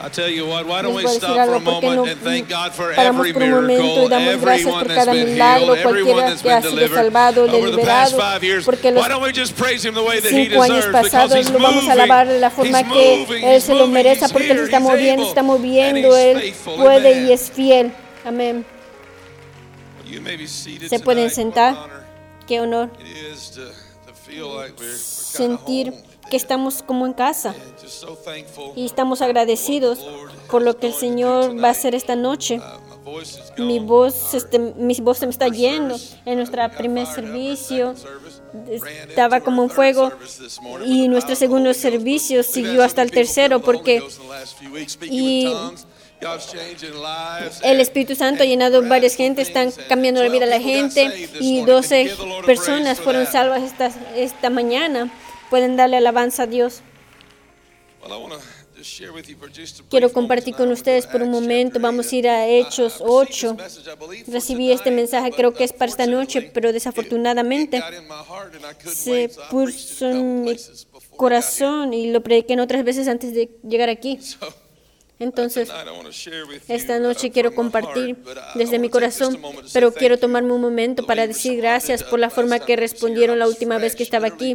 I tell you what, why don't we stop for a moment and thank God for every miracle, everyone that's been healed, everyone that's been delivered over the past 5 years. Why don't we just praise Him the way that He deserves, because He's moving, He's moving, He's here, He's able, and He's faithful. Puede y es fiel. Amén. Se pueden sentar. Qué honor sentir que estamos como en casa, y estamos agradecidos por lo que el Señor va a hacer esta noche. Mi voz se me está yendo. En nuestro primer servicio estaba como un fuego, y nuestro segundo servicio siguió hasta el tercero, porque el Espíritu Santo ha llenado varias gentes, están cambiando la vida a la gente, y 12 personas fueron salvas esta mañana. Pueden darle alabanza a Dios. Quiero compartir con ustedes por un momento. Vamos a ir a Hechos 8. Recibí este mensaje, creo que es para esta noche, pero desafortunadamente se puso en mi corazón y lo prediqué en otras veces antes de llegar aquí. Entonces, esta noche quiero compartir desde mi corazón, pero quiero tomarme un momento para decir gracias por la forma que respondieron la última vez que estaba aquí.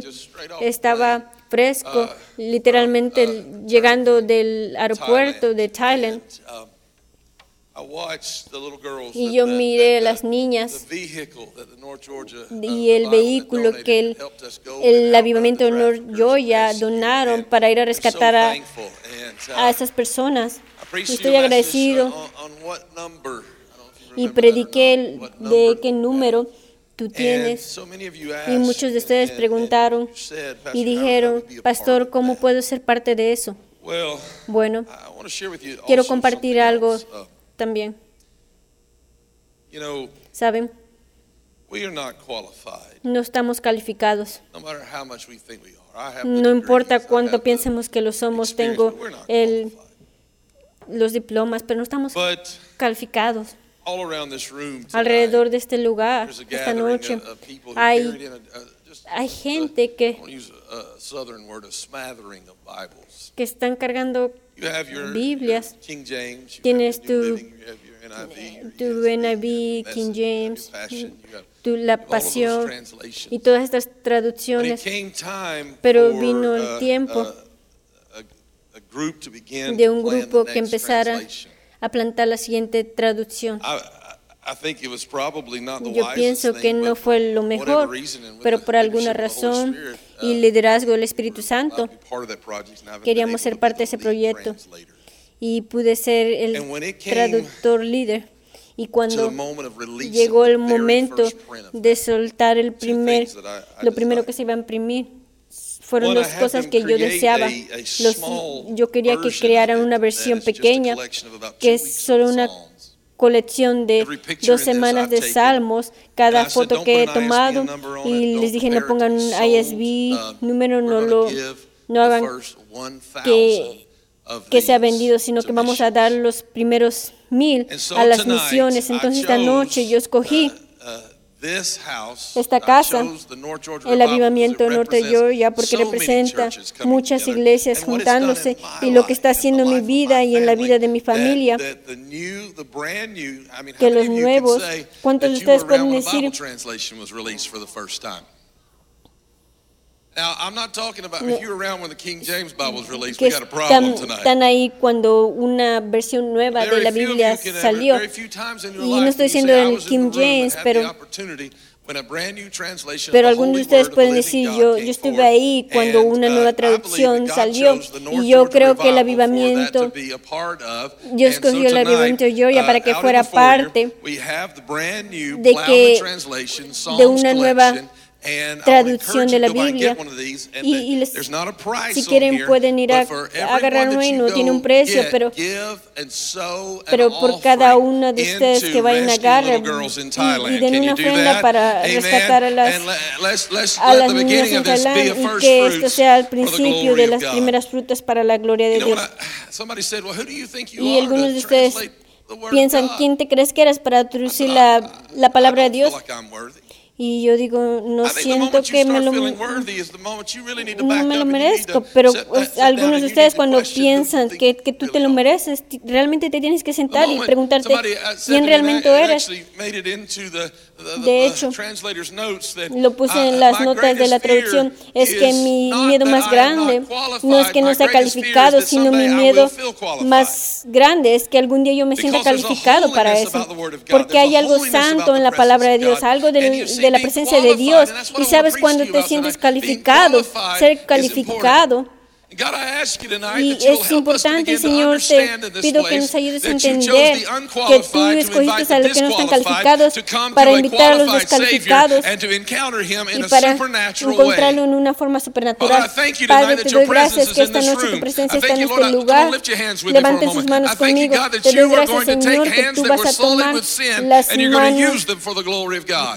Estaba fresco, literalmente llegando del aeropuerto de Thailand. Y yo miré a las niñas y el vehículo que el avivamiento de North Georgia donaron para ir a rescatar a esas personas. Estoy agradecido y prediqué de qué número tú tienes. Y muchos de ustedes preguntaron y dijeron, pastor, ¿cómo puedo ser parte de eso? Bueno, quiero compartir algo también. ¿Saben? No estamos calificados. No importa cuánto pensemos que lo somos, tengo los diplomas, pero no estamos calificados. Alrededor de este lugar, esta noche, hay gente que están cargando Biblias. Tienes tu NIV, King James, la Pasión y todas estas traducciones. Pero vino el tiempo de un grupo que empezara a plantar la siguiente traducción. Yo pienso que no fue lo mejor, pero por alguna razón y liderazgo del Espíritu Santo queríamos ser parte de ese proyecto, y pude ser el traductor líder. Y cuando llegó el momento de soltar lo primero que se iba a imprimir, fueron dos cosas que yo deseaba. Yo quería que crearan una versión pequeña, que es solo una colección de 2 semanas de salmos, cada foto que he tomado, y les dije, no pongan un ISB, número, no hagan que se ha vendido, sino que vamos a dar los primeros 1,000 a las misiones. Entonces esta noche yo escogí esta casa, el avivamiento de North Georgia, porque representa muchas iglesias juntándose, y lo que está haciendo en mi vida y en la vida de mi familia, que los nuevos, ¿cuántos de ustedes pueden decir? Que están ahí cuando una versión nueva de la Biblia salió. Y no estoy diciendo el King James, pero algunos de ustedes pueden decir, yo estuve ahí cuando una nueva traducción salió, y yo creo que el avivamiento, yo escogí el avivamiento de Georgia para que fuera parte de una nueva traducción de la Biblia. Y si quieren pueden ir a agarrar uno, y no tiene un precio, pero por cada uno de ustedes que vayan a agarrar y den una ofrenda para rescatar a las niñas en Thailandia, y que esto sea el principio de las primeras frutas para la gloria de Dios. Y algunos de ustedes piensan, ¿quién te crees que eres para traducir la palabra de Dios? Y yo digo, no siento que no me lo merezco, pero algunos de ustedes cuando piensan que tú te lo mereces, realmente te tienes que sentar y preguntarte quién realmente eres. De hecho, lo puse en las notas de la traducción, es que mi miedo más grande no es que no sea calificado, sino mi miedo más grande es que algún día yo me sienta calificado para eso, porque hay algo santo en la palabra de Dios, algo de la presencia de Dios. Y sabes, cuando te sientes calificado, ser calificado, y es importante, Señor, te pido que nos ayudes a entender que tú escogiste a los que no están calificados para invitar a los descalificados y para encontrarlo en una forma sobrenatural. Padre, te doy gracias que esta noche tu presencia está en este lugar. Levanten sus manos conmigo. Te doy gracias, Señor, que tú vas a tomar las manos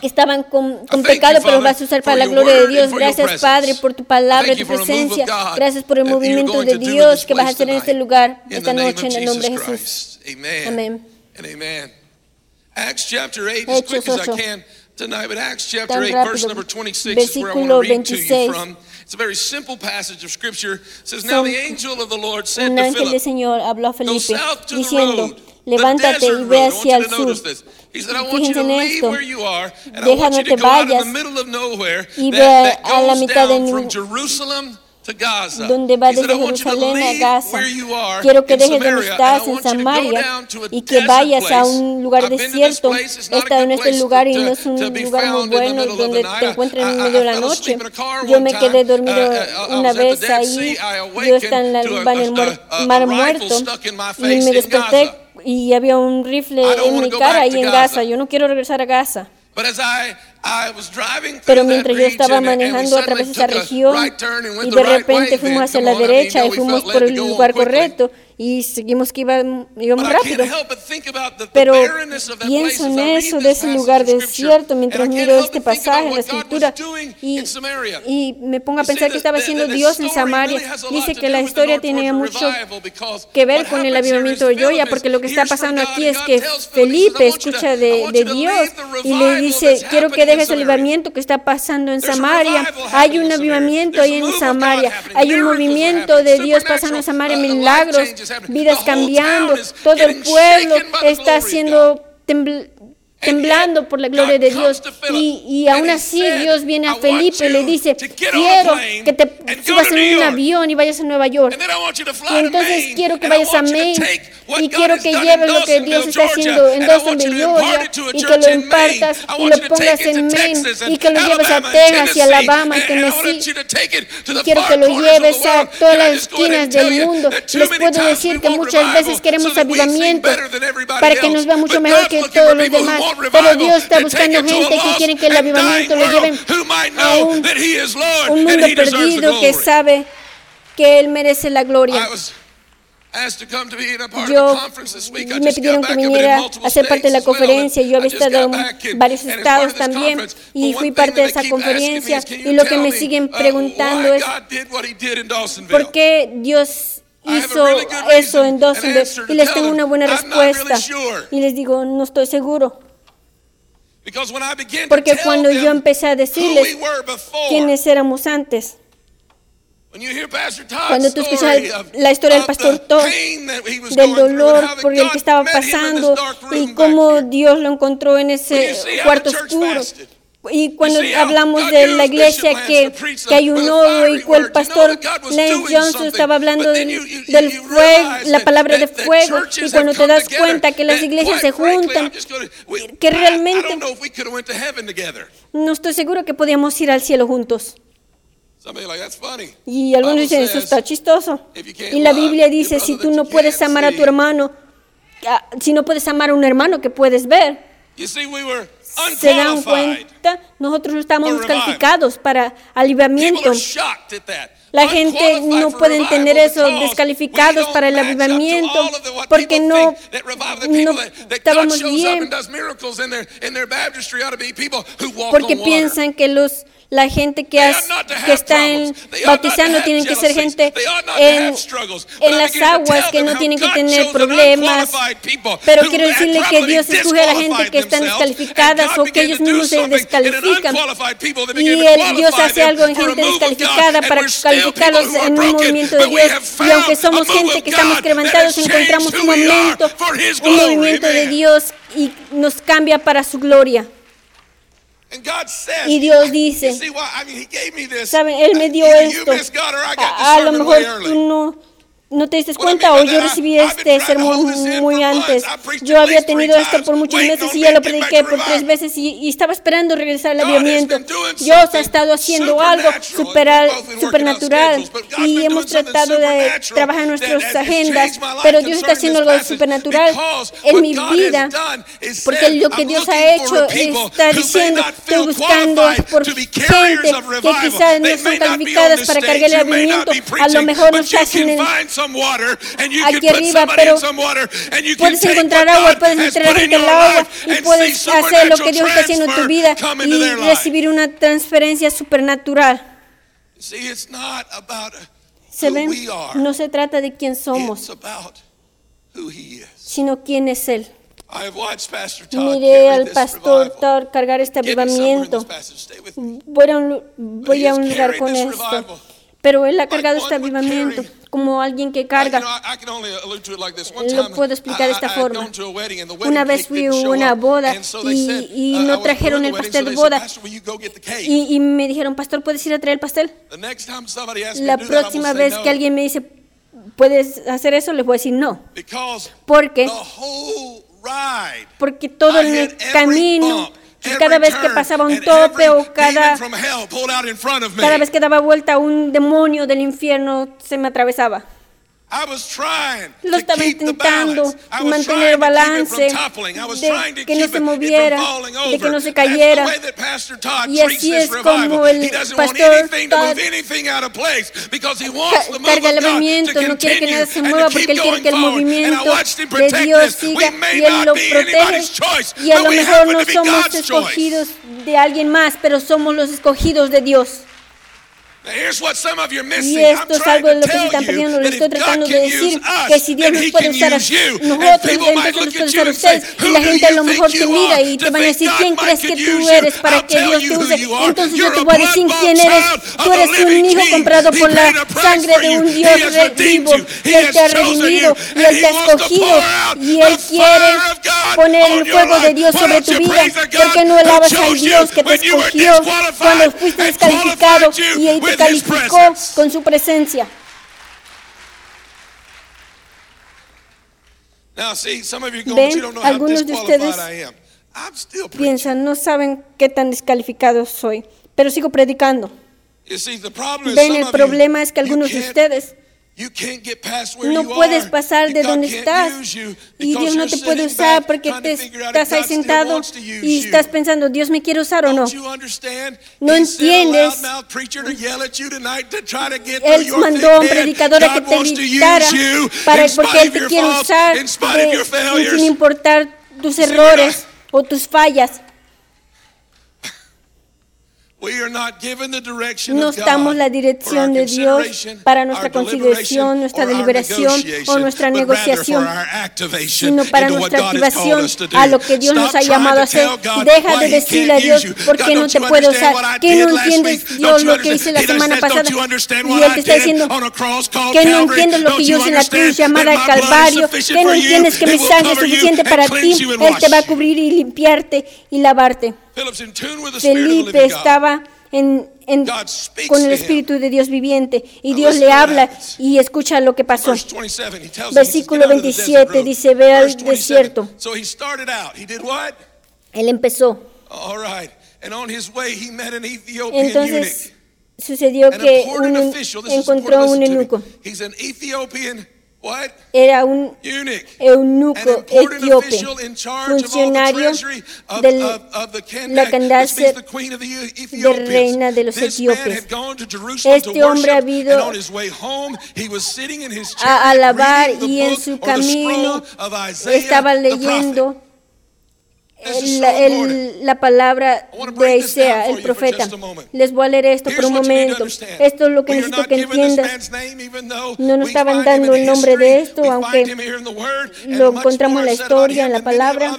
que estaban con pecado, pero vas a usar para la gloria de Dios. Gracias, Padre, por tu palabra, tu presencia. Gracias por el movimiento de Dios que vas a hacer en este lugar esta noche en el nombre de Jesús. Amén. Hechos 8, tan rápido, versículo 26. It's a very simple passage of scripture. It says, now the angel of the Lord said to Philip, go south to the road, levántate y ve hacia el sur. Fíjense en esto. Deja no te vayas y ve a la mitad de Jerusalén, donde va desde Jerusalén a Gaza. Quiero que dejes donde estás en Samaria y que vayas a un lugar desierto. He estado en este lugar y no es un lugar muy bueno donde te encuentres en medio de la noche. Yo me quedé dormido una vez ahí. Yo estaba en el mar muerto y me desperté y había un rifle en mi cara ahí en Gaza. Yo no quiero regresar a Gaza. Pero mientras yo estaba manejando a través de esa región y de repente fuimos hacia la derecha y fuimos por el lugar correcto y seguimos que íbamos rápido, pero pienso en eso de ese lugar desierto mientras miro este pasaje en la escritura y me pongo a pensar que estaba haciendo Dios en Samaria. Dice que la historia tiene mucho que ver con el avivamiento de Joya, porque lo que está pasando aquí es que Felipe escucha de Dios y le dice, quiero que dejes el avivamiento que está pasando en Samaria. Hay un avivamiento ahí en Samaria, hay un movimiento de Dios pasando en Samaria, milagros, vidas cambiando, todo el pueblo está siendo temblando por la gloria de Dios. Y aún así Dios viene a Felipe y le dice, quiero que te subas en un avión y vayas a Nueva York, y entonces quiero que vayas a Maine y quiero que lleves lo que Dios está haciendo en Dawsonville, Georgia, y que lo impartas y lo pongas en Maine y que lo lleves a Texas y Alabama y Tennessee. Quiero que lo lleves a todas las esquinas del mundo. Les puedo decir que muchas veces queremos avivamiento para que nos vea mucho mejor que todos los demás, pero Dios está buscando gente que quiere que el avivamiento lo lleven a un mundo perdido que sabe que Él merece la gloria. Yo me pidieron que viniera a ser parte de la conferencia. Yo había estado en varios estados también y fui parte de esa conferencia, y lo que me siguen preguntando es ¿por qué Dios hizo eso en Dawsonville? Y les tengo una buena respuesta y les digo, no estoy seguro. Porque cuando yo empecé a decirles quiénes éramos antes, cuando tú escuchas la historia del Pastor Thor, del dolor por el que estaba pasando y cómo Dios lo encontró en ese cuarto oscuro, y cuando hablamos de la iglesia que hay un oro y el Pastor Lane Johnson estaba hablando del fuego, la palabra de fuego, y cuando te das cuenta que las iglesias se juntan, que realmente no estoy seguro que podíamos ir al cielo juntos. Y algunos dicen, eso está chistoso. Y la Biblia dice, si tú no puedes amar a tu hermano, si no puedes amar a un hermano que puedes ver, se dan cuenta, nosotros no estamos calificados para avivamiento. La gente no puede entender eso, descalificados para el avivamiento, porque no estábamos bien, porque piensan que los La gente que está bautizando tienen que ser gente en las aguas que no tienen que tener problemas. Pero quiero decirle que Dios escoge a la gente que están descalificadas o que ellos mismos se descalifican. Y el Dios hace algo en gente descalificada para calificarlos en un movimiento de Dios. Y aunque somos gente que estamos quebrantados, encontramos un movimiento de Dios y nos cambia para su gloria. Y Dios dice, ¿saben? Él me dio esto. A lo mejor tú no te diste cuenta o yo recibí este sermón muy antes. Yo había tenido esto por muchos meses y ya lo prediqué por 3 veces y estaba esperando regresar al avivamiento. Dios ha estado haciendo algo supernatural y hemos tratado de trabajar en nuestras agendas, pero Dios está haciendo algo supernatural en mi vida porque lo que Dios ha hecho está diciendo, estoy buscando por gente que quizás no son calificadas para cargar el avivamiento. A lo mejor no estás en el aquí arriba, pero puedes encontrar agua, puedes entrar en el agua y puedes hacer lo que Dios está haciendo en tu vida y recibir una transferencia supernatural. ¿Se ven? No se trata de quién somos, sino quién es Él. Miré al Pastor Thor cargar este avivamiento. Voy a un lugar con esto. Pero Él ha cargado este avivamiento como alguien que carga. Lo puedo explicar de esta forma. Una vez fui a una boda y no trajeron el pastel de boda. Y me dijeron, pastor, ¿puedes ir a traer el pastel? La próxima vez que alguien me dice, ¿puedes hacer eso? Les voy a decir no. Porque todo el camino... Cada vez que pasaba un tope o cada vez que daba vuelta un demonio del infierno se me atravesaba. Lo estaba intentando mantener el balance de que no se moviera, de que no se cayera. Y así es como el pastor carga el movimiento, no quiere que nada se mueva porque él quiere que el movimiento de Dios siga y él lo protege. Y a lo mejor no somos escogidos de alguien más, pero somos los escogidos de Dios. Y esto es algo de lo que se están perdiendo. Le estoy tratando de decir que si Dios nos puede usar a nosotros, entonces nos puede usar a ustedes. Y la gente a lo mejor te mira y te van a decir, ¿quién crees que tú eres para que Dios te use? Entonces yo te voy a decir quién eres. Tú eres un hijo comprado por la sangre de un Dios vivo. Y Él te ha redimido, y Él te ha escogido. Y Él quiere poner el fuego de Dios sobre tu vida. ¿Por qué no alabas al Dios que te escogió cuando fuiste descalificado y Él te calificó con su presencia? Ven, algunos de ustedes piensan, no saben qué tan descalificado soy, pero sigo predicando. Ven, el problema es que algunos de ustedes no puedes pasar de donde estás y Dios no te puede usar porque te estás ahí sentado y estás pensando, ¿Dios me quiere usar o no? ¿No entiendes? Él mandó a un predicador a que te gritara porque Él te quiere usar sin importar tus errores o tus fallas. No estamos la dirección de Dios para nuestra consideración, nuestra deliberación o nuestra negociación, sino para nuestra activación a lo que Dios nos ha llamado a hacer. Deja de decirle a Dios por qué no te puede usar. ¿Qué no entiendes, Dios, lo que hice la semana pasada? Y Él te está diciendo, ¿qué no entiendes lo que yo hice en la cruz llamada Calvario? ¿Qué no entiendes que mi sangre es suficiente para ti? Él te va a cubrir y limpiarte y lavarte. Felipe estaba con el Espíritu de Dios viviente y Dios le habla y escucha lo que pasó. Versículo 27 dice, ve al desierto. Él empezó. Entonces sucedió que encontró un eunuco. Era un eunuco etíope, funcionario de la Candace, de reina de los etíopes. Este hombre había ido a alabar y en su camino estaba leyendo la palabra de Isaías, el profeta. Les voy a leer esto por un momento. Esto es lo que necesito que entiendas. No nos estaban dando el nombre de esto, aunque lo encontramos en la historia, en la palabra,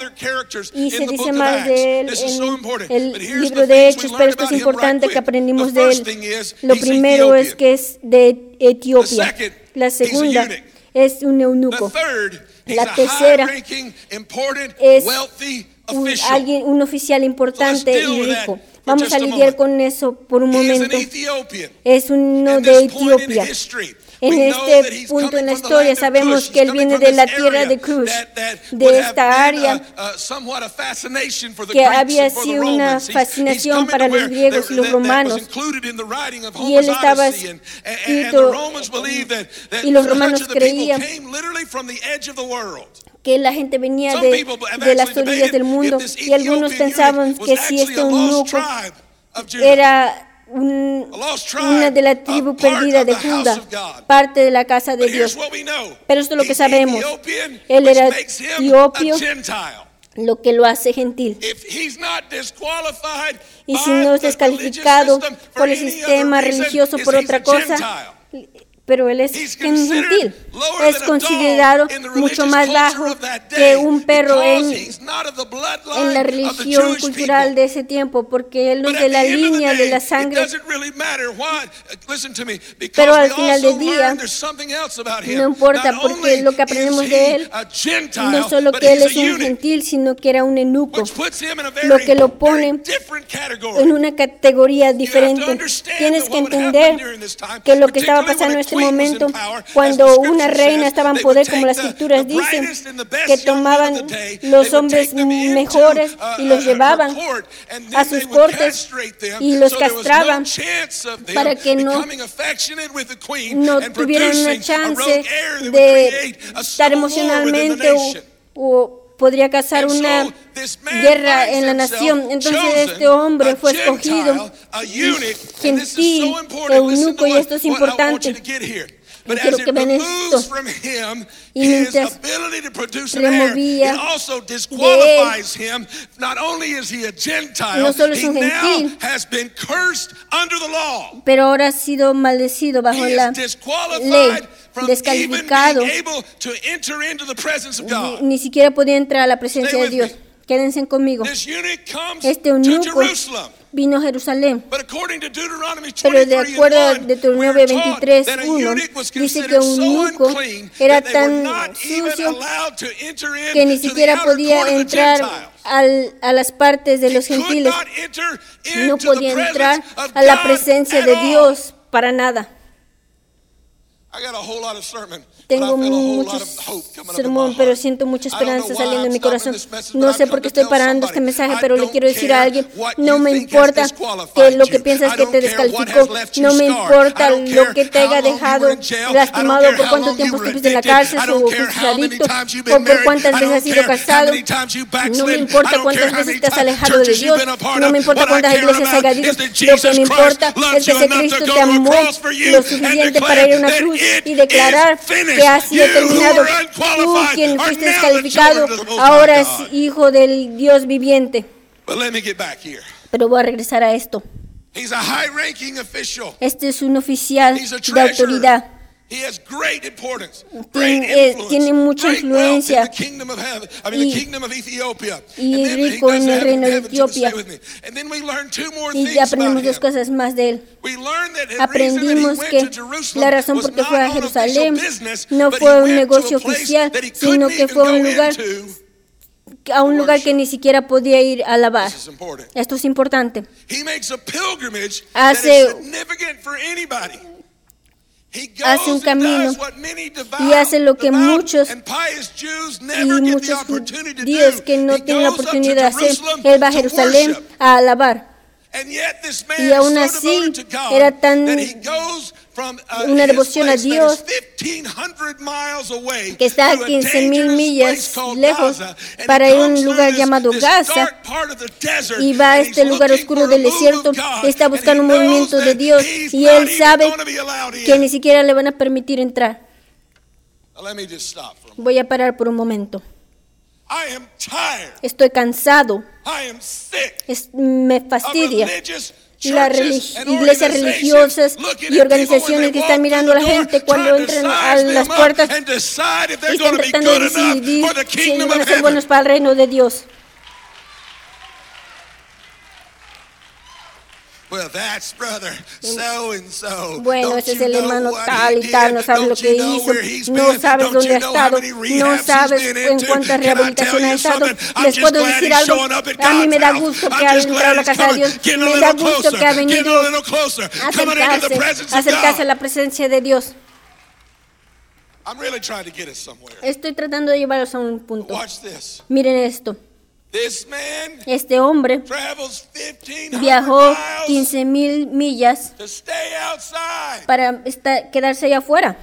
y se dice más de él en el libro de Hechos, pero esto es importante que aprendimos de él. Lo primero es que es de Etiopía. La segunda es un eunuco. La tercera es un oficial importante y rico. Vamos a lidiar con eso por un momento. Es uno de Etiopía. En este punto en la historia sabemos que él viene de la tierra de Cush, de esta área que había sido una fascinación para los griegos y los romanos, y él estaba escrito, y los romanos creían que la gente venía de las orillas del mundo, y algunos pensaban que si este eunuco era una de la tribu perdida de Judá, parte de la casa de Dios. Pero esto es lo que sabemos. Él era etiopio, lo que lo hace gentil. Y si no es descalificado por el sistema religioso por otra cosa, pero él es gentil, es considerado mucho más bajo que un perro en la religión cultural de ese tiempo, porque él no es de la línea de la sangre. Pero al final del día, no importa, porque lo que aprendemos de él, no solo que él es un gentil, sino que era un eunuco, lo que lo pone en una categoría diferente. Tienes que entender que lo que estaba pasando en este momento, cuando una reina estaba en poder, como las escrituras dicen, que tomaban los hombres mejores y los llevaban a sus cortes y los castraban para que no tuvieran una chance de estar emocionalmente o podría causar una guerra en la nación. Entonces este hombre fue escogido, gentil, eunuco, y esto es importante. Y quiero que vean esto. Y mientras removía de él, no solo es un gentil, pero ahora ha sido maldecido bajo la ley, descalificado, ni siquiera podía entrar a la presencia de Dios. Quédense conmigo. Este eunuco vino a Jerusalén, pero de acuerdo a Deuteronomio 23:1 dice que un eunuco era tan sucio que ni siquiera podía entrar a las partes de los gentiles, no podía entrar a la presencia de Dios para nada. Tengo mucho sermón, pero siento mucha esperanza saliendo de mi corazón. No sé por qué estoy parando este mensaje, pero le quiero decir a alguien, no me importa que lo que piensas que te descalificó, no me importa lo que te haya dejado lastimado, por cuánto tiempo estuviste en la cárcel o fuiste adicto, o por cuántas veces has sido casado, no me importa cuántas veces te has alejado de Dios, no me importa cuántas iglesias hayas ido, lo que me importa es que ese Cristo te amó lo suficiente para ir a una cruz y declarar que ha sido terminado. Tú, quien fuiste descalificado, ahora es hijo del Dios viviente. Pero voy a regresar a esto. Este es un oficial de autoridad. Tiene mucha influencia y rico en el reino de Etiopía. Y aprendimos dos cosas más de él. Aprendimos que la razón por qué fue a Jerusalén no fue un negocio oficial, sino que fue a un lugar que ni siquiera podía ir a alabar. Esto es importante. Hace un camino y hace lo que muchos judíos que no tienen la oportunidad de hacer. Él va a Jerusalén a alabar. Y aún así era tan una devoción a Dios que está a 15,000 millas lejos para ir a un lugar llamado Gaza, y va a este lugar oscuro del desierto, está buscando un movimiento de Dios, y él sabe que ni siquiera le van a permitir entrar. Voy a parar por un momento. I am tired. Estoy cansado. I am sick. Me fastidia. Las iglesias religiosas y organizaciones que están mirando a la gente cuando entran a las puertas y están tratando de decidir si ellos van a ser buenos para el reino de Dios. Bueno, ese es el hermano tal y tal, no sabe lo que hizo, no sabe dónde ha estado, no sabe en cuántas rehabilitaciones ha estado. Les puedo decir algo, a mí me da gusto que ha entrado a la casa de Dios, me da gusto que ha venido a acercarse a la presencia de Dios. Estoy tratando de llevarlos a un punto. Miren esto. Este hombre viajó 15,000 millas para quedarse allá afuera.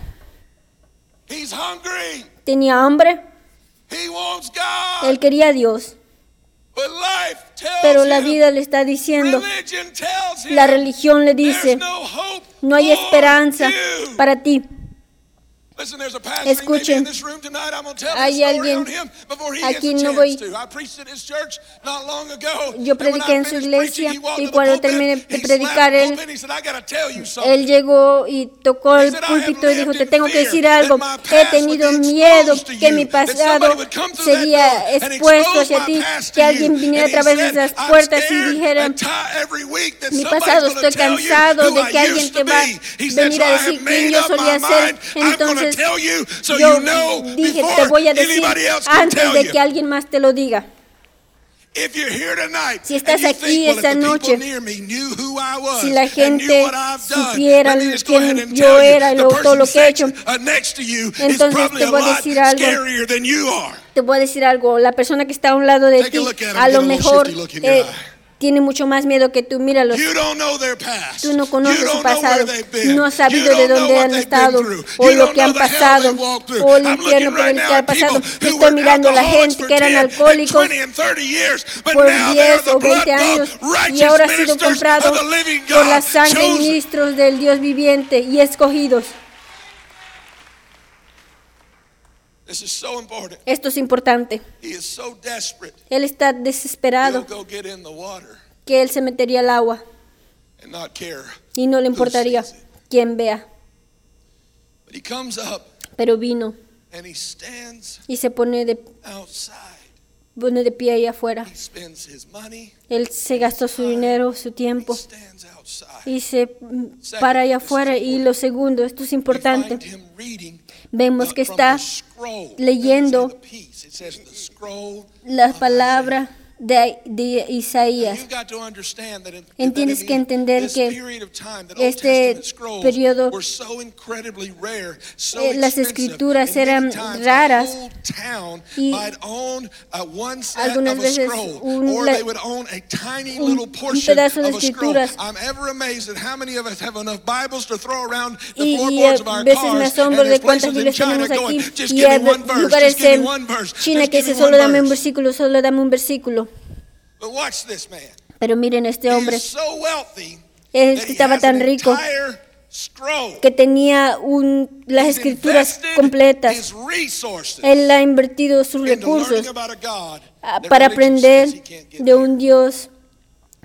Tenía hambre. Él quería a Dios. Pero la vida le está diciendo, la religión le dice, no hay esperanza para ti. Escuchen, hay alguien aquí, no voy, yo prediqué en su iglesia y cuando terminé de predicar él llegó y tocó el púlpito y dijo, te tengo que decir algo, he tenido miedo que mi pasado sería expuesto hacia ti, que alguien viniera a través de esas puertas y dijera, mi pasado, estoy cansado de que alguien te va a venir a decir quién yo solía ser. Entonces yo dije, te voy a decir antes de que alguien más te lo diga. Si estás aquí esta noche, si la gente supiera quién yo era y todo lo que he hecho, entonces te voy a decir algo. La persona que está a un lado de ti, a lo mejor tiene mucho más miedo que tú, míralos. Tú no conoces su pasado, no has sabido de dónde han estado, o lo que han pasado, o el infierno por el que han pasado. Estoy mirando a la gente que eran alcohólicos por 10 o 20 años y ahora ha sido comprado por la sangre y ministros del Dios viviente y escogidos. Esto es importante. Él está desesperado que él se metería al agua y no le importaría quién vea. Pero vino y se pone de pie ahí afuera. Él se gastó su dinero, su tiempo, y se para ahí afuera. Y lo segundo, esto es importante, vemos que está leyendo la palabra de Isaías. Tienes que entender que este periodo las escrituras eran raras y algunas veces un pedazo de escrituras y a veces me asombro de cuántas Biblias tenemos aquí y hay lugares en China que dice solo dame un versículo. Pero miren, este hombre estaba tan rico que tenía las escrituras completas. Él ha invertido sus recursos para aprender de un Dios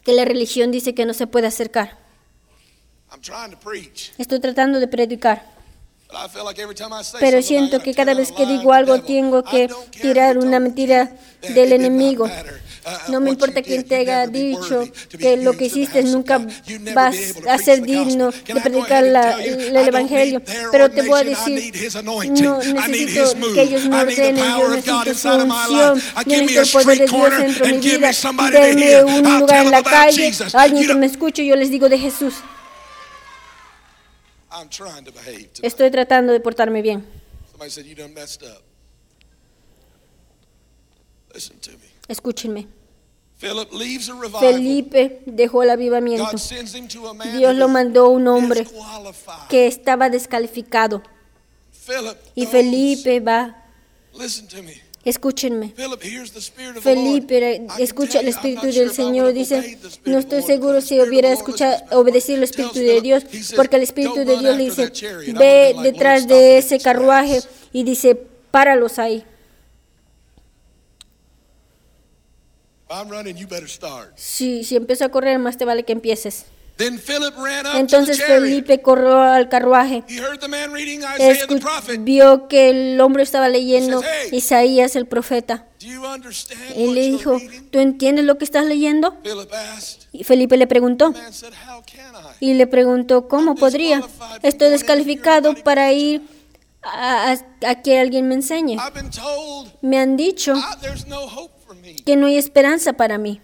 que la religión dice que no se puede acercar. Estoy tratando de predicar, pero siento que cada vez que digo algo tengo que tirar una mentira del enemigo. No me importa quién te haya dicho que lo que hiciste nunca vas a ser digno de predicar el evangelio, pero te voy a decir, no necesito que ellos me ordenen, yo necesito su unción, yo necesito el poder de Dios dentro de mi vida. Denme un lugar en la calle, alguien que me escuche, yo les digo de Jesús. Estoy tratando de portarme bien. Escúchenme. Felipe dejó el avivamiento. Dios lo mandó a un hombre que estaba descalificado. Y Felipe va. Escúchenme. Felipe escucha el Espíritu del Señor. Dice, no estoy seguro si hubiera obedecido el Espíritu de Dios, porque el Espíritu de Dios le dice, ve detrás de ese carruaje, y dice, páralos ahí. I'm running, you better start. Si empiezo a correr, más te vale que empieces. Then Philip ran up Entonces to the chariot. Felipe corrió al carruaje. He heard the man reading Isaiah the prophet. Vio que el hombre estaba leyendo Isaías el profeta. Y le dijo, ¿tú entiendes lo que estás leyendo? Y Felipe le preguntó. Y le preguntó, ¿cómo podría? Estoy descalificado para ir a que alguien me enseñe. Me han dicho que no hay esperanza para mí.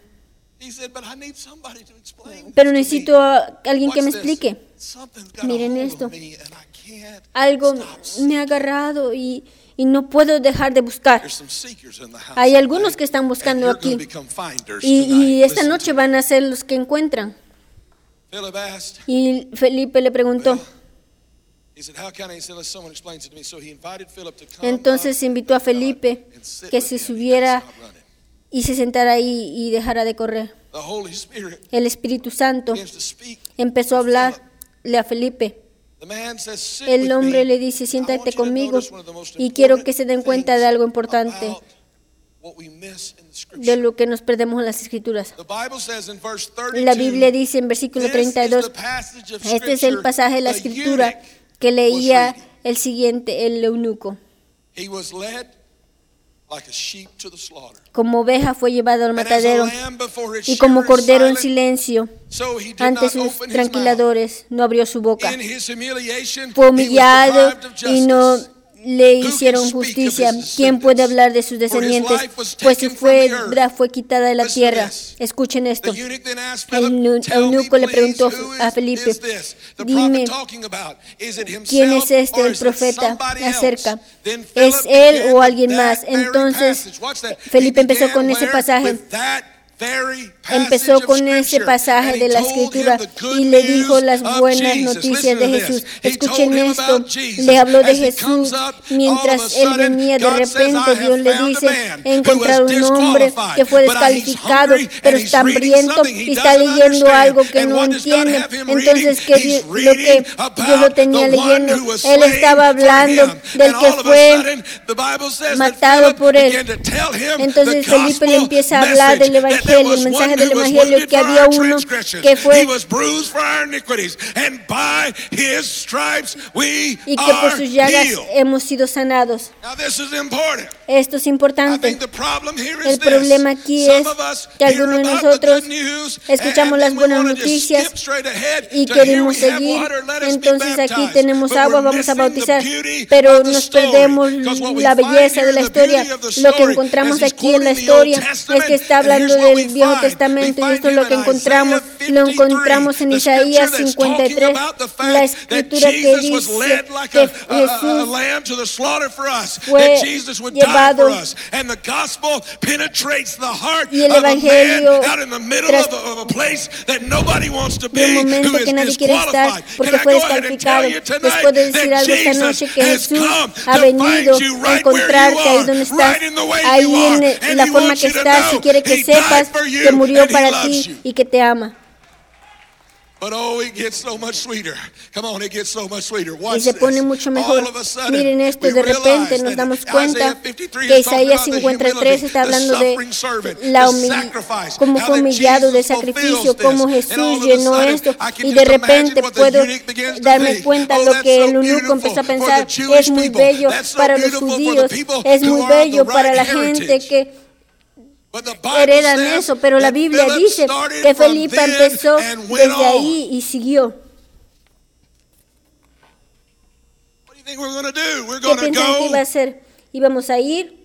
Pero necesito a alguien que me explique. Miren esto. Algo me ha agarrado y no puedo dejar de buscar. Hay algunos que están buscando aquí. Y esta noche van a ser los que encuentran. Y Felipe le preguntó. Entonces invitó a Felipe que se subiera y se sentara ahí y dejara de correr. El Espíritu Santo empezó a hablarle a Felipe. El hombre le dice, siéntate conmigo y quiero que se den cuenta de algo importante, de lo que nos perdemos en las Escrituras. La Biblia dice en versículo 32, este es el pasaje de la Escritura que leía el eunuco. Como oveja fue llevado al matadero y como cordero en silencio ante sus tranquiladores no abrió su boca. Fue humillado y no le hicieron justicia. ¿Quién puede hablar de sus descendientes? Pues su vida fue quitada de la tierra. Escuchen esto. El eunuco le preguntó a Felipe, dime, ¿quién es este, el profeta? Acerca. ¿Es él o alguien más? Entonces, Felipe empezó con ese pasaje de la Escritura y le dijo las buenas noticias de Jesús. Escuchen esto, le habló de Jesús. Mientras él venía, de repente Dios le dice, he encontrado un hombre que fue descalificado, pero está hambriento y está leyendo algo que no entiende. Entonces, que Dios lo tenía leyendo. Él estaba hablando del que fue matado por él. Entonces, Felipe le empieza a hablar del Evangelio. El mensaje del Evangelio, que había uno que fue y que por sus llagas hemos sido sanados. Esto es importante. El problema aquí es que algunos de nosotros escuchamos las buenas noticias y queremos seguir. Entonces aquí tenemos agua, vamos a bautizar, pero nos perdemos la belleza de la historia. Lo que encontramos aquí en la historia es que está hablando del Viejo Testamento, y esto es lo que encontramos. Lo encontramos en Isaías 53, la escritura que dice que Jesús fue llevado y el Evangelio de un momento que nadie quiere estar porque fue descalificado. Después de decir algo esta noche, que Jesús ha venido a encontrarte ahí donde estás, ahí en la forma que estás, y quiere que sepas que murió para ti y que te ama. Y se pone mucho mejor. Miren esto, de repente nos damos cuenta que Isaías 53 está hablando de cómo fue humillado, de sacrificio, cómo Jesús llenó esto. Y de repente puedo darme cuenta lo que el eunuco empezó a pensar. Es muy bello para los judíos, es muy bello para la gente que heredan eso, pero la Biblia dice que Felipe empezó desde ahí y siguió. ¿Qué piensan que iba a hacer? Íbamos a ir.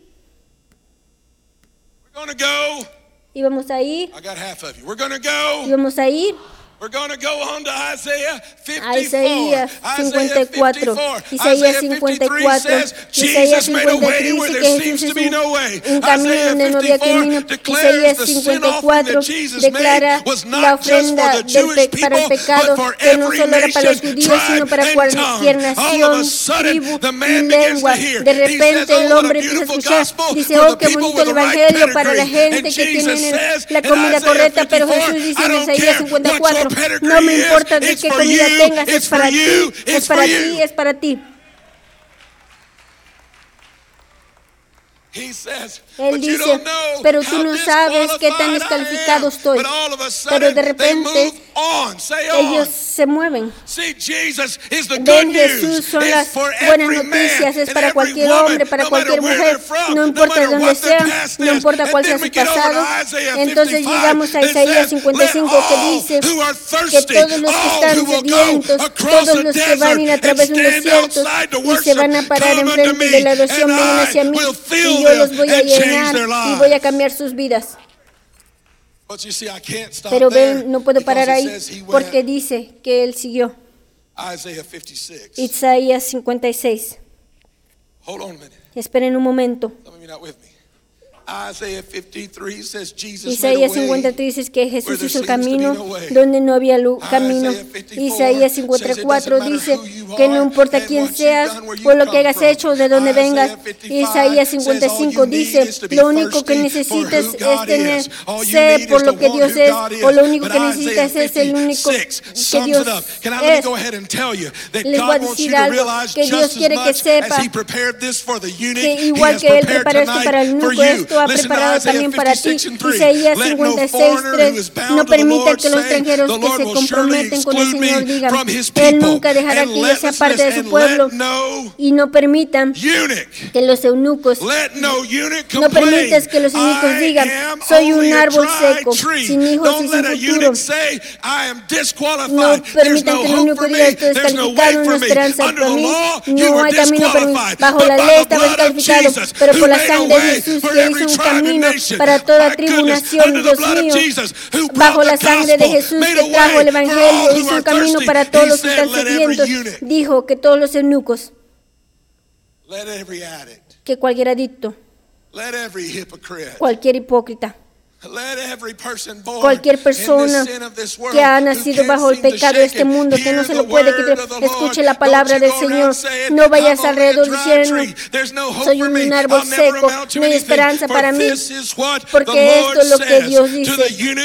Isaías 54 dice que Jesús es un camino donde no había camino. Isaías 54 declara la ofrenda para el pecado, que no solo era para los judíos, sino para cualquier nación, tribu y lengua. De repente el hombre empieza a escuchar, dice, oh, qué bonito el Evangelio para la gente que tiene la comida correcta, pero Jesús dice en Isaías 54, no me importa de qué comida tengas, es para ti. Él dice, pero tú no sabes qué tan descalificado estoy. Pero de repente ellos se mueven. Ven, Jesús son las buenas noticias. Es para cualquier hombre, para cualquier mujer. No importa dónde sea, no importa cuál sea su pasado. Entonces llegamos a Isaías 55 que dice que todos los que están sedientos, todos los que van a ir a través de un desierto y se van a parar enfrente de la erosión, vengan hacia mí. Yo los voy a llenar y voy a cambiar sus vidas. Pero ven, no puedo parar ahí porque dice que él siguió. Isaías 56. Esperen un momento. Isaías 53 dice que Jesús hizo el camino donde no había camino. Isaías 54 dice que no importa quién seas o lo que hayas hecho, de dónde vengas. Isaías 55 dice lo único que necesitas es tener sed por lo que Dios es, o lo único que necesitas es el único que Dios es. Les voy a decir algo que Dios quiere que sepa, que igual que Él preparó esto para el único, esto ha preparado también para ti. Isaías 56:3. No permita que los extranjeros que se comprometen con el Señor digan, Él nunca dejará que yo sea parte de su pueblo. Y no permitan que los eunucos, no permitas que los eunucos digan, soy un árbol seco, sin hijos y sin futuro. No permitan que los eunucos digan, estoy descalificado, no hay esperanza para mí, no hay camino para mí. Bajo la ley estaba descalificado, pero por la sangre de Jesús que hizo un camino para toda tribu, nación. Dios mío, bajo la sangre de Jesús que trajo el Evangelio, hizo un camino para todos los que están sedientos. Dijo que todos los eunucos, que cualquier adicto, cualquier hipócrita, cualquier persona que ha nacido bajo el pecado de este mundo, que no se lo puede quitar, escuche la palabra del Señor. No vayas alrededor diciendo, soy un árbol seco, no hay esperanza para mí, porque esto es lo que Dios dice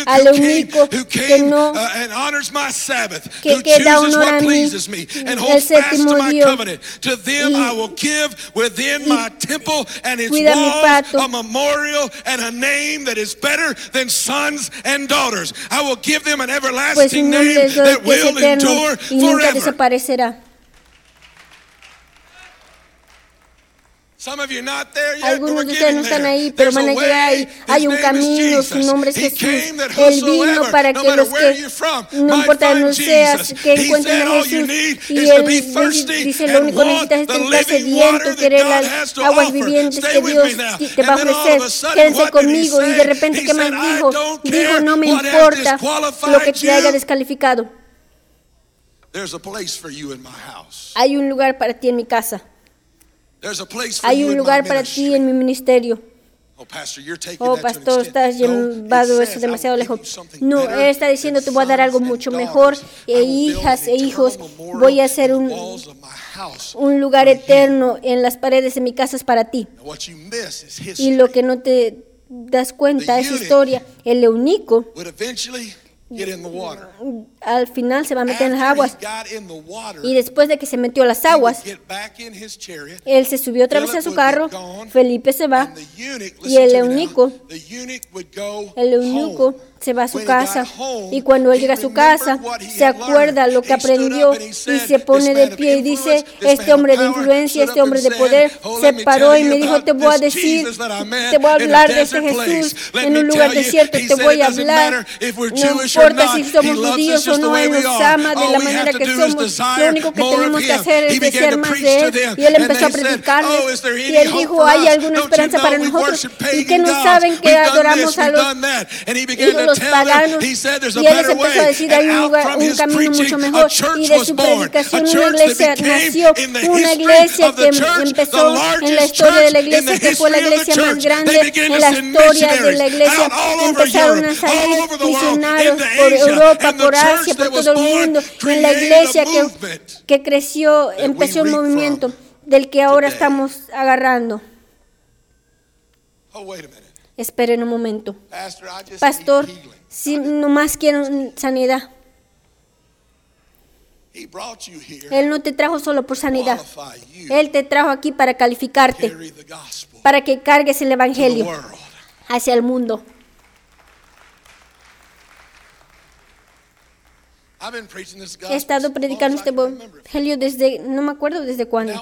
a lo único que no, que da honor a mí, el séptimo día, y cuida mi pacto, than sons and daughters. I will give them an everlasting name that will endure forever. Algunos de ustedes no están ahí, pero van a llegar ahí. Hay un camino, su nombre es Jesús. Él vino para que los que, no importa dónde seas, que encuentren a Jesús. Y Él dice, lo único que necesitas es estar sediento y querer las aguas vivientes que Dios te va a ofrecer. Quédense conmigo. Y de repente, ¿qué más dijo? Digo, no me importa lo que te haya descalificado. Hay un lugar para ti en mi casa. Hay un lugar para ti en mi ministerio. Oh, pastor, estás llevado eso demasiado lejos. No, Él está diciendo, te voy a dar algo mucho mejor. E hijas e hijos, voy a hacer un lugar eterno en las paredes de mi casa para ti. Y lo que no te das cuenta es historia. El eunuco al final se va a meter en las aguas, y después de que se metió a las aguas, él se subió otra vez a su carro, Felipe se va, y el eunuco se va a su casa, y cuando él llega a su casa se acuerda lo que aprendió y se pone de pie y dice, este hombre de influencia, este hombre de poder se paró y me dijo, te voy a hablar de este Jesús en un lugar desierto, te voy a hablar, no importa si somos judíos o no, Él nos ama de la manera que somos, lo único que tenemos que hacer es desear más de Él. Y Él empezó a predicarles y Él dijo, ¿hay alguna esperanza para nosotros? ¿Y que no saben que adoramos a los paganos? Y Él les empezó a decir, hay un camino mucho mejor. Y de su predicación una iglesia nació, una iglesia que empezó en la historia de la iglesia, que fue la iglesia más grande en la historia de la iglesia. Empezaron a salir misioneros por Europa, por Asia, por todo el mundo. En la iglesia que creció, empezó un movimiento del que ahora estamos agarrando. Esperen un momento. Pastor, si nomás quiero sanidad. Él no te trajo solo por sanidad. Él te trajo aquí para calificarte, para que cargues el evangelio hacia el mundo. He estado predicando este evangelio desde, no me acuerdo desde cuándo.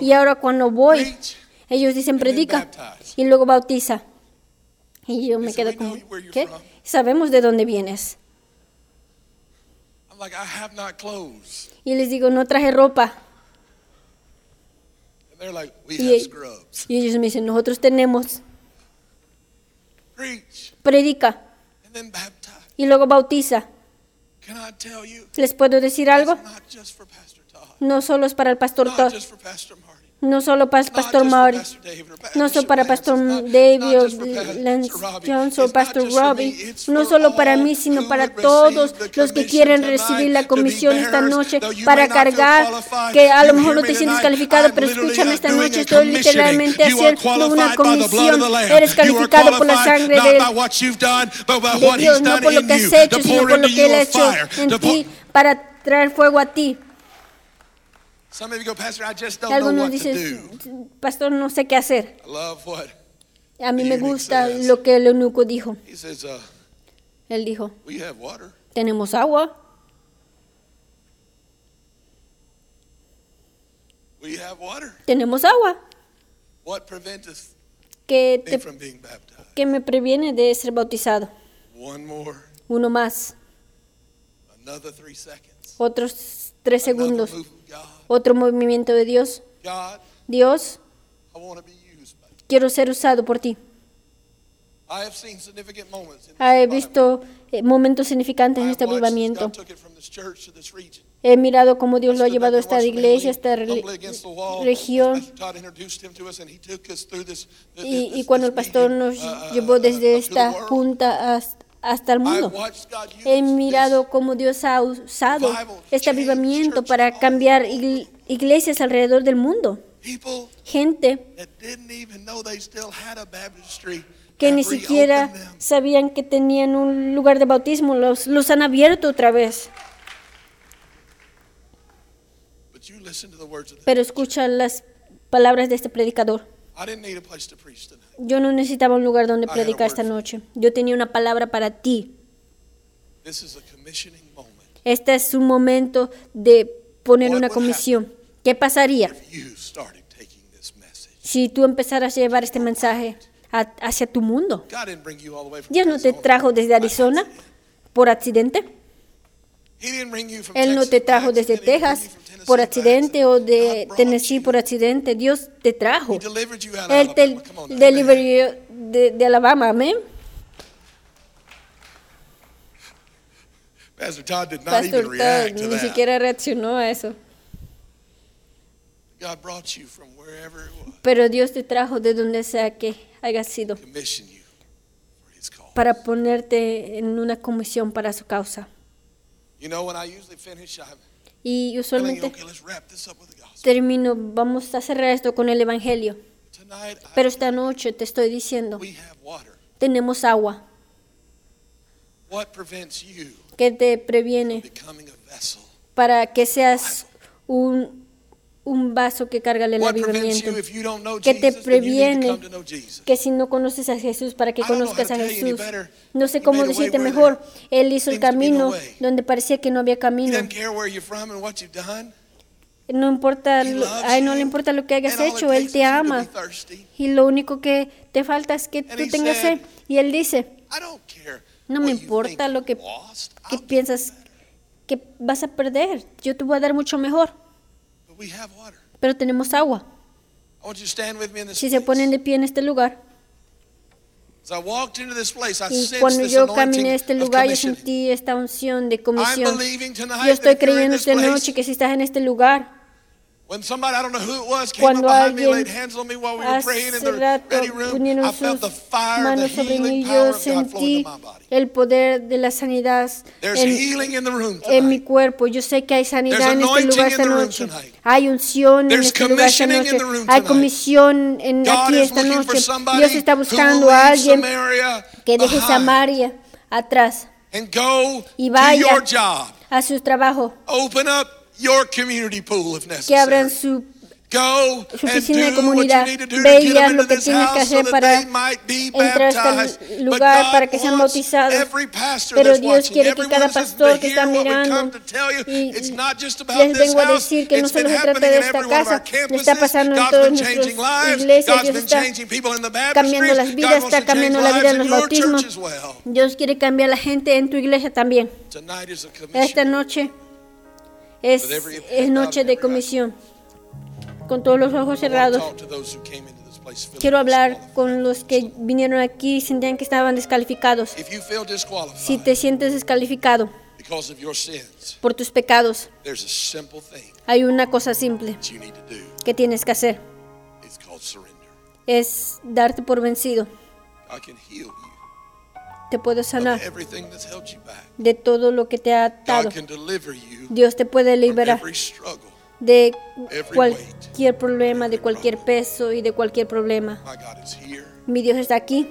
Y ahora cuando voy, ellos dicen predica y luego bautiza. Y yo me quedo como, ¿qué? Sabemos de dónde vienes. Y les digo, no traje ropa. Y ellos me dicen, nosotros tenemos. Predica. Y luego bautiza. ¿Les puedo decir algo? No solo es para el pastor Thor, no solo para el pastor Mauri, no solo para el pastor David Johnson o pastor Robbie, no solo para mí, sino para todos los que quieren recibir la comisión esta noche para cargar, que a lo mejor no te sientes calificado, pero escúchame esta noche, estoy literalmente haciendo una comisión. Eres calificado por la sangre de Dios, no por lo que has hecho, sino por lo que Él ha hecho en ti, para traer fuego a ti. Algunos dicen, pastor, no sé qué hacer. A mí me gusta lo que el eunuco dijo. Él dijo, tenemos agua. Tenemos agua. ¿Qué me previene de ser bautizado? Uno más. Otros 3 segundos. Otro movimiento de Dios. Dios, quiero ser usado por ti. He visto momentos significantes en este avivamiento. He mirado cómo Dios lo ha llevado a esta iglesia, a esta región. Y cuando el pastor nos llevó desde esta junta hasta el mundo. He mirado cómo Dios ha usado este avivamiento para cambiar iglesias alrededor del mundo. Gente que ni siquiera sabían que tenían un lugar de bautismo, los han abierto otra vez. Pero escucha las palabras de este predicador. Yo no necesitaba un lugar donde predicar esta noche. Yo tenía una palabra para ti. Este es un momento de poner una comisión. ¿Qué pasaría si tú empezaras a llevar este mensaje hacia tu mundo? Dios no te trajo desde Arizona por accidente. Él no te trajo desde Texas por accidente o de Tennessee por accidente. Dios te trajo. Él te deliveró de Alabama. Amén. Pastor Todd ni siquiera reaccionó a eso. Pero Dios te trajo de donde sea que hayas sido para ponerte en una comisión para su causa. Y usualmente termino, vamos a cerrar esto con el evangelio. Pero esta noche te estoy diciendo, tenemos agua. ¿Qué te previene para que seas un vaso que carga el avivamiento? ¿Qué te previene que si no conoces a Jesús, para que conozcas a Jesús? No sé cómo decirte mejor. Él hizo el camino donde parecía que no había camino. No importa, a Él no le importa lo que hayas hecho. Él te ama. Y lo único que te falta es que tú tengas sed. Y Él dice, no me importa lo que piensas que vas a perder. Yo te voy a dar mucho mejor. Pero tenemos agua. Si se ponen de pie en este lugar. Y cuando yo caminé a este lugar, yo sentí esta unción de comisión. Yo estoy creyendo esta noche que si estás en este lugar, cuando alguien hace rato pusieron sus manos sobre mí, yo sentí el poder de la sanidad en mi cuerpo. Yo sé que hay sanidad en este lugar esta noche. Hay unción en este lugar esta noche. Hay comisión aquí esta noche. Dios está buscando a alguien que deje Samaria atrás y vaya a su trabajo. Open up your community pool if necessary. Que abran su oficina de comunidad. Ve y haz lo que tienes que hacer para entrar a este lugar, para que sean bautizados. Pero Dios quiere que cada pastor que está mirando, y les vengo a decir que no solo se trata de esta casa, está pasando en todas nuestras iglesias, Dios está cambiando las vidas, está cambiando la vida en los bautismos. Dios quiere cambiar la gente en tu iglesia también. Esta noche es noche de comisión. Con todos los ojos cerrados, quiero hablar con los que vinieron aquí y sentían que estaban descalificados. Si te sientes descalificado por tus pecados, hay una cosa simple que tienes que hacer. Es darte por vencido. Te puedo sanar de todo lo que te ha atado. Dios te puede liberar de cualquier problema, de cualquier peso y de cualquier problema. Mi Dios está aquí.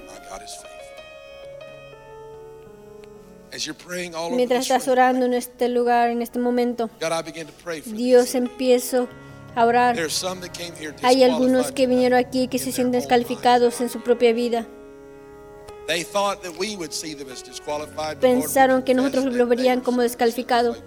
Mientras estás orando en este lugar, en este momento, Dios, empiezo a orar. Hay algunos que vinieron aquí que se sienten descalificados en su propia vida. Pensaron que nosotros los verían como descalificados.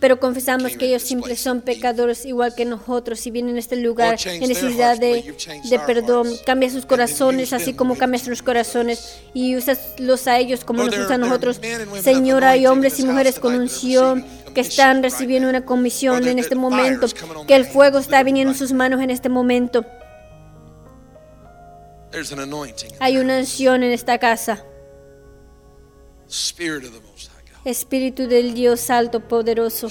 Pero confesamos que ellos simples son pecadores igual que nosotros y vienen a este lugar en necesidad de perdón. Cambia sus corazones así como cambias los corazones y úsalos a ellos como nos usan nosotros. Señor, hay hombres y mujeres con unción que están recibiendo una comisión en este momento, que el fuego está viniendo en sus manos en este momento. Hay una unción en esta casa. Espíritu del Dios alto, poderoso.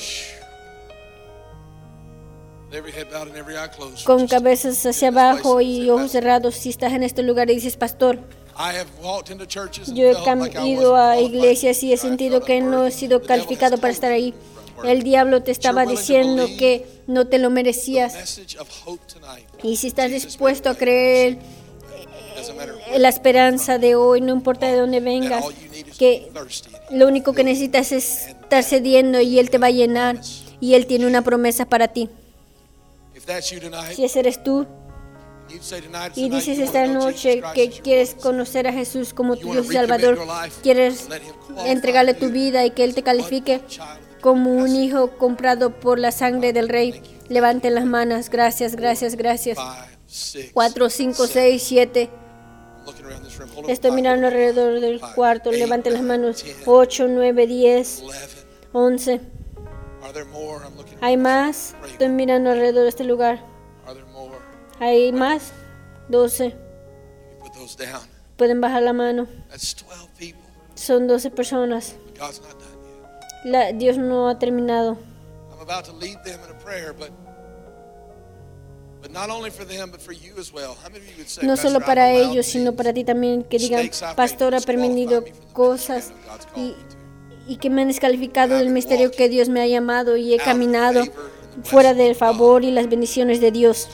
Con cabezas hacia abajo y ojos cerrados, si estás en este lugar y dices, pastor, yo he ido a iglesias y he sentido que no he sido calificado para estar ahí. El diablo te estaba diciendo que no te lo merecías. Y si estás dispuesto a creer la esperanza de hoy, no importa de dónde vengas, que lo único que necesitas es estar cediendo y Él te va a llenar, y Él tiene una promesa para ti. Si ese eres tú y dices esta noche que quieres conocer a Jesús como tu Dios y Salvador, quieres entregarle tu vida y que Él te califique como un hijo comprado por la sangre del Rey, levanten las manos. Gracias, gracias, gracias. 4, 5, 6, 7. Estoy mirando alrededor del cuarto. Levanten las manos. 8, 9, 10, 11. ¿Hay más? Estoy mirando alrededor de este lugar. ¿Hay más? 12. Pueden bajar la mano. Son 12 personas. Dios no ha terminado. No solo para ellos, sino para ti también, que digan, pastor, ha permitido cosas y que me han descalificado del misterio que Dios me ha llamado, y he caminado fuera del favor y las bendiciones de Dios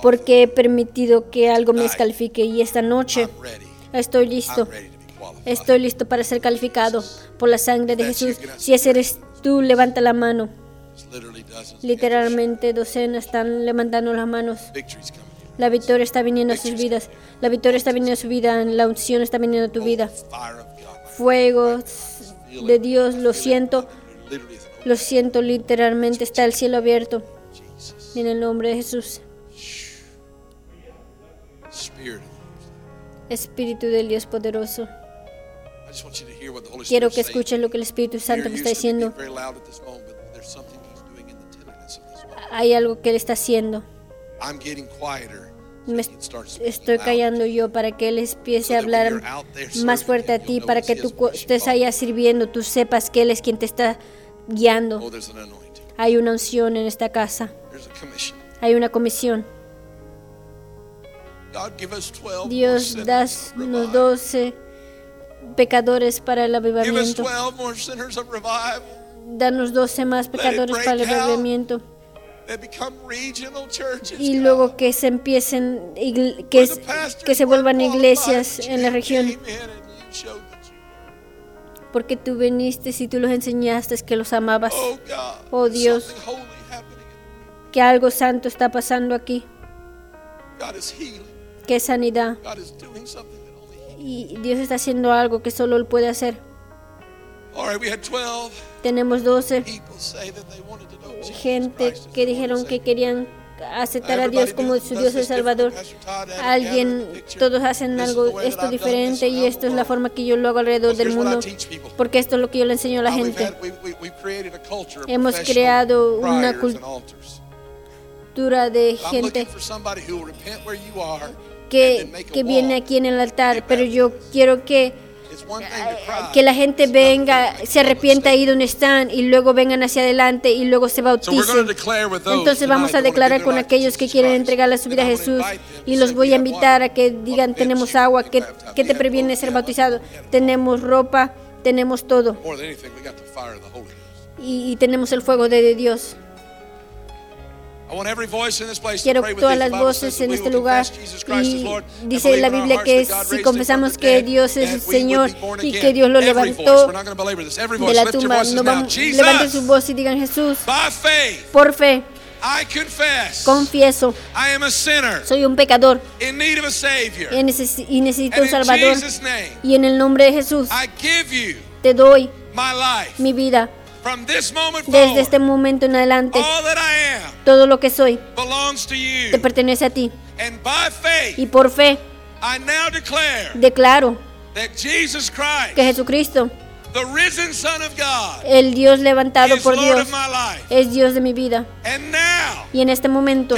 porque he permitido que algo me descalifique, y esta noche estoy listo. Estoy listo para ser calificado por la sangre de Jesús. Si ese eres tú, levanta la mano. Literalmente docenas están levantando las manos. La victoria está viniendo a sus vidas. La victoria está viniendo a su vida. La unción está viniendo a tu vida. Fuego de Dios, lo siento. Lo siento, literalmente está el cielo abierto. En el nombre de Jesús. Espíritu del Dios poderoso. Quiero que escuchen lo que el Espíritu Santo me está diciendo. Hay algo que Él está haciendo. Estoy callando yo para que Él empiece a hablar más fuerte a ti, para que tú estés allá sirviendo, tú sepas que Él es quien te está guiando. Hay una unción en esta casa. Hay una comisión. Dios, danos 12 pecadores para el avivamiento. Danos 12 más pecadores para el avivamiento. Y luego que se empiecen, que se vuelvan iglesias en la región. porque tú viniste y tú los enseñaste que los amabas. Oh Dios, que algo santo está pasando aquí, que es sanidad. Y Dios está haciendo algo que solo Él puede hacer. Tenemos 12 gente que dijeron que querían aceptar a Dios como su Dios y Salvador. Alguien, todos hacen algo, esto diferente, y esto es la forma que yo lo hago alrededor del mundo, porque esto es lo que yo le enseño a la gente. Hemos creado una cultura de gente que viene aquí en el altar, pero yo quiero que la gente venga, se arrepienta ahí donde están, y luego vengan hacia adelante y luego se bauticen. Entonces vamos a declarar con aquellos que quieren entregarle su vida a Jesús, y los voy a invitar a que digan: tenemos agua, que te previene de ser bautizado, tenemos ropa, tenemos todo, y tenemos el fuego de Dios. Quiero todas las voces en este lugar, y dice la Biblia que si confesamos que Dios es el Señor y que Dios lo levantó de la tumba, levanten su voz y digan: Jesús, por fe confieso, soy un pecador y necesito un Salvador, y en el nombre de Jesús te doy mi vida. Desde este momento en adelante, todo lo que soy te pertenece a ti. Y por fe declaro que Jesucristo, el Dios levantado por Dios, es Dios de mi vida. Y en este momento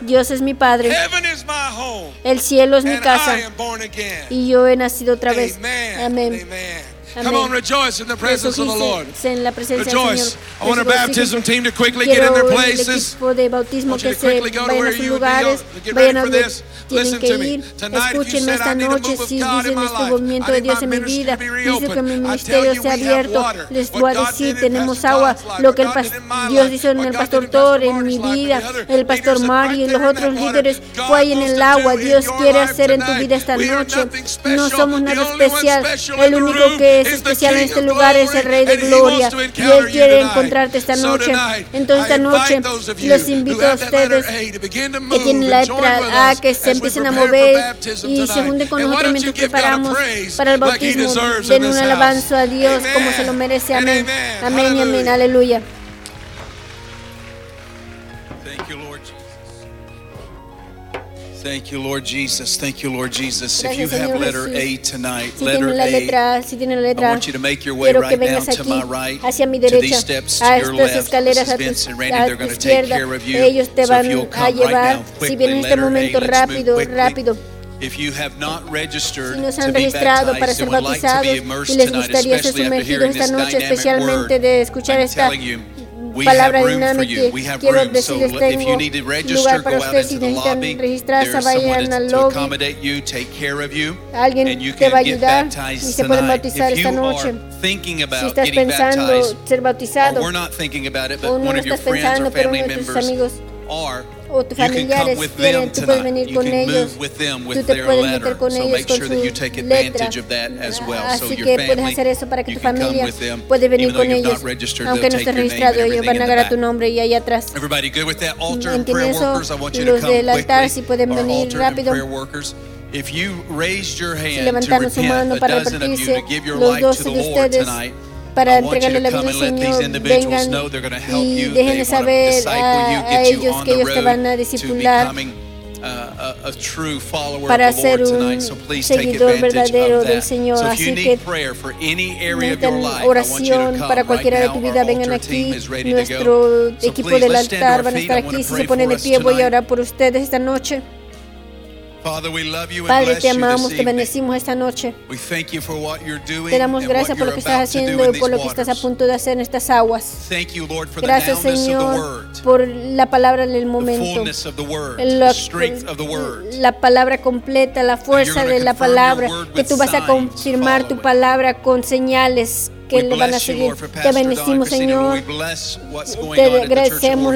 Dios es mi Padre, el cielo es mi casa, y yo he nacido otra vez. Amén. Come on, rejoice in the presence of the Lord. Rejoice. I want our baptism team to quickly get in their places. I want you to quickly go to where you would be. Get ready for this. Listen to me. Tonight, if you said, I need a move of God in my life, I need my ministry to be reopened, I tell you, we have water. What God did in Pastor Thor's life, what God did in my life, what God did in Pastor Mauri's life, and the other leaders that might have been in water, God wants to do in your life tonight. We are nothing special. The only one special in the room es especial en este lugar, es el Rey de Gloria, y Él quiere encontrarte esta noche. Entonces esta noche los invito a ustedes que tienen la letra A, que se empiecen a mover y se junten con nosotros mientras preparamos para el bautismo. Den un alabanzo a Dios como se lo merece. Amén, amén y amén. Aleluya. Thank you, Lord Jesus. Thank you, Lord Jesus. If you have letter A tonight, letter A, I want you to make your way right now to my right, to these steps, to your left. This is Vince and Randy. They're going to take care of you. So if you'll come right now, quickly, letter A, let's move quickly. If you have not registered to be baptized and would like to be immersed tonight, especially after hearing this dynamic word, I'm telling you, we have room for you. We have room. So if you need to register, go out into the lobby. There is someone to accommodate you, take care of you, and you can get baptized tonight. If you are thinking about getting baptized, or we're not thinking about it, but one of your friends or family members are, you can come with them tonight. You can move with them with their letter. So make sure that you take advantage of that as well. So your family, you can come with them. Even though you've not registered, they'll take your name and everything in the back. Everybody good with that? Altar and prayer workers, I want you to come quickly. Our altar and prayer workers. If you raised your hand to repent, a dozen of you, to give your life to the Lord tonight, para entregarle la vida al Señor, vengan y déjenle saber a ellos que ellos te van a discipular para ser un seguidor verdadero del Señor. Así que necesitan oración para cualquier área de tu vida, vengan aquí. Nuestro equipo del altar van a estar aquí. Si se ponen de pie, voy a orar por ustedes esta noche. Padre, te amamos, te bendecimos esta noche. Te damos gracias por lo que estás haciendo y por lo que estás a punto de hacer en estas aguas. Gracias, Señor, por la palabra del momento, la palabra completa, la fuerza de la palabra, que tú vas a confirmar tu palabra con señales que le van a seguir. Te bendecimos, Señor. Te agradecemos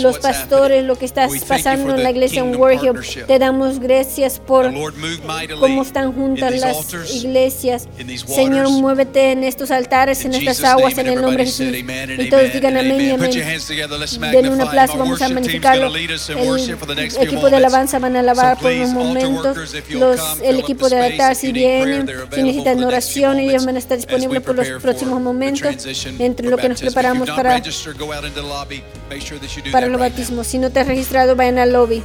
los pastores, lo que está pasando en la iglesia en Warrior. Te damos gracias por cómo están juntas las iglesias. Señor, muévete en estos altares, en estas aguas, en el nombre de Jesús. Y todos digan amén, amén. Denle un aplauso, vamos a magnificarlo. El equipo de alabanza van a alabar por unos momentos. El equipo de altar, si vienen, si necesitan oración, ellos van a estar disponibles por los próximos momentos, entre lo que nos preparamos para los bautismos. Si no te has registrado, vayan al lobby.